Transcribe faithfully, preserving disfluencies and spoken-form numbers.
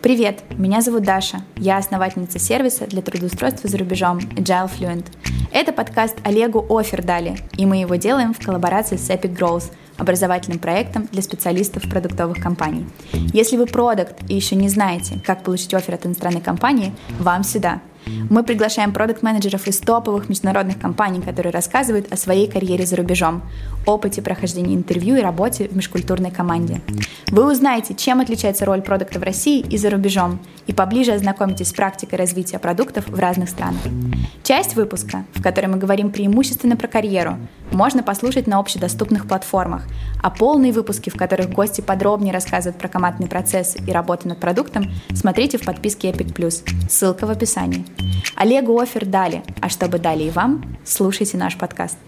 Привет, меня зовут Даша, я основательница сервиса для трудоустройства за рубежом AgileFluent. Это подкаст Олегу Офер дали, и мы его делаем в коллаборации с Epic+, образовательным проектом для специалистов продуктовых компаний. Если вы продакт и еще не знаете, как получить офер от иностранной компании, вам сюда. Мы приглашаем продакт-менеджеров из топовых международных компаний, которые рассказывают о своей карьере за рубежом, опыте прохождения интервью и работе в межкультурной команде. Вы узнаете, чем отличается роль продакта в России и за рубежом, и поближе ознакомитесь с практикой развития продуктов в разных странах. Часть выпуска, в которой мы говорим преимущественно про карьеру, можно послушать на общедоступных платформах, а полные выпуски, в которых гости подробнее рассказывают про командный процесс и работу над продуктом, смотрите в подписке Epic+. Ссылка в описании. Олегу Офер дали, а чтобы дали и вам, слушайте наш подкаст.